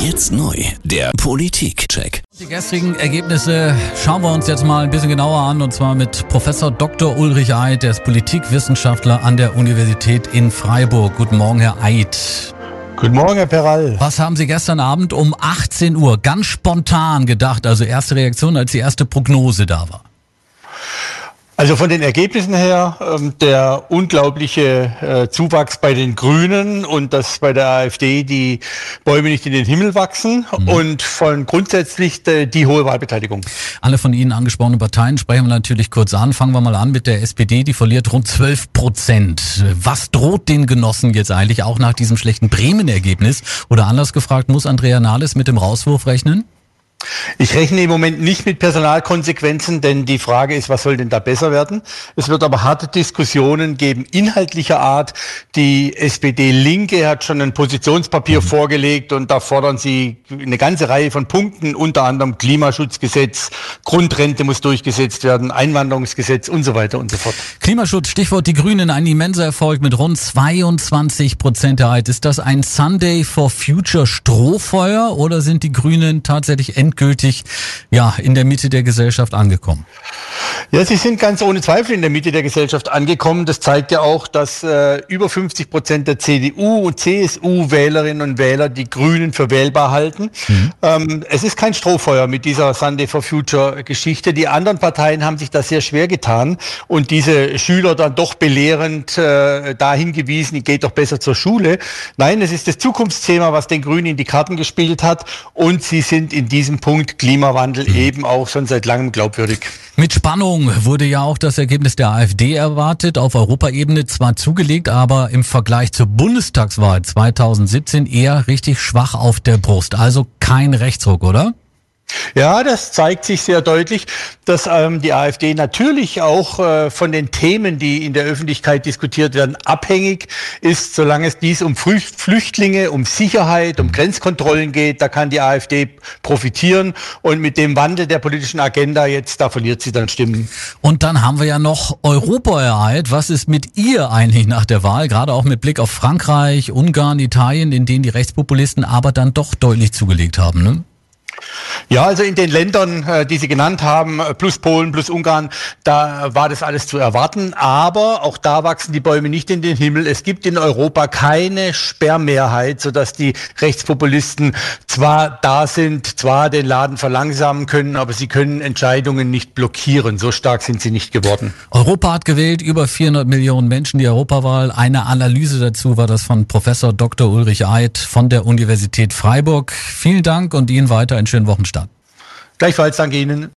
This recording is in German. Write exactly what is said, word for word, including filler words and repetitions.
Jetzt neu, der Politik-Check. Die gestrigen Ergebnisse schauen wir uns jetzt mal ein bisschen genauer an, und zwar mit Professor Doktor Ulrich Eid, der ist Politikwissenschaftler an der Universität in Freiburg. Guten Morgen, Herr Eid. Guten Morgen, Herr Peral. Was haben Sie gestern Abend um achtzehn Uhr ganz spontan gedacht, also erste Reaktion, als die erste Prognose da war? Also von den Ergebnissen her, ähm, der unglaubliche äh, Zuwachs bei den Grünen und dass bei der AfD die Bäume nicht in den Himmel wachsen, mhm. und von grundsätzlich de, die hohe Wahlbeteiligung. Alle von Ihnen angesprochenen Parteien sprechen wir natürlich kurz an. Fangen wir mal an mit der S P D, die verliert rund zwölf Prozent. Was droht den Genossen jetzt eigentlich auch nach diesem schlechten Bremen-Ergebnis? Oder anders gefragt, muss Andrea Nahles mit dem Rauswurf rechnen? Ich rechne im Moment nicht mit Personalkonsequenzen, denn die Frage ist, was soll denn da besser werden? Es wird aber harte Diskussionen geben, inhaltlicher Art. Die S P D-Linke hat schon ein Positionspapier mhm. vorgelegt, und da fordern sie eine ganze Reihe von Punkten, unter anderem Klimaschutzgesetz, Grundrente muss durchgesetzt werden, Einwanderungsgesetz und so weiter und so fort. Klimaschutz, Stichwort die Grünen, ein immenser Erfolg mit rund zweiundzwanzig Prozent Mehrheit. Ist das ein Sunday for Future Strohfeuer oder sind die Grünen tatsächlich endlich endgültig ja, in der Mitte der Gesellschaft angekommen? Ja, sie sind ganz ohne Zweifel in der Mitte der Gesellschaft angekommen. Das zeigt ja auch, dass äh, über fünfzig Prozent der C D U und C S U-Wählerinnen und Wähler die Grünen für wählbar halten. Mhm. Ähm, es ist kein Strohfeuer mit dieser Sunday for Future-Geschichte. Die anderen Parteien haben sich da sehr schwer getan und diese Schüler dann doch belehrend äh, dahin gewiesen, ihr geht doch besser zur Schule. Nein, es ist das Zukunftsthema, was den Grünen in die Karten gespielt hat, und sie sind in diesem Punkt Klimawandel eben auch schon seit langem glaubwürdig. Mit Spannung wurde ja auch das Ergebnis der AfD erwartet, auf Europaebene zwar zugelegt, aber im Vergleich zur Bundestagswahl zweitausendsiebzehn eher richtig schwach auf der Brust. Also kein Rechtsruck, oder? Ja, das zeigt sich sehr deutlich, dass ähm, die AfD natürlich auch äh, von den Themen, die in der Öffentlichkeit diskutiert werden, abhängig ist. Solange es dies um Flü- Flüchtlinge, um Sicherheit, um Grenzkontrollen geht, da kann die AfD profitieren. Und mit dem Wandel der politischen Agenda jetzt, da verliert sie dann Stimmen. Und dann haben wir ja noch Europa-Ereignis. Was ist mit ihr eigentlich nach der Wahl? Gerade auch mit Blick auf Frankreich, Ungarn, Italien, in denen die Rechtspopulisten aber dann doch deutlich zugelegt haben, ne? Ja, also in den Ländern, die Sie genannt haben, plus Polen, plus Ungarn, da war das alles zu erwarten. Aber auch da wachsen die Bäume nicht in den Himmel. Es gibt in Europa keine Sperrmehrheit, sodass die Rechtspopulisten zwar da sind, zwar den Laden verlangsamen können, aber sie können Entscheidungen nicht blockieren. So stark sind sie nicht geworden. Europa hat gewählt, über vierhundert Millionen Menschen, die Europawahl. Eine Analyse dazu war das von Professor Doktor Ulrich Eid von der Universität Freiburg. Vielen Dank und Ihnen weiter ein schönen Wochenstart. Gleichfalls, danke Ihnen.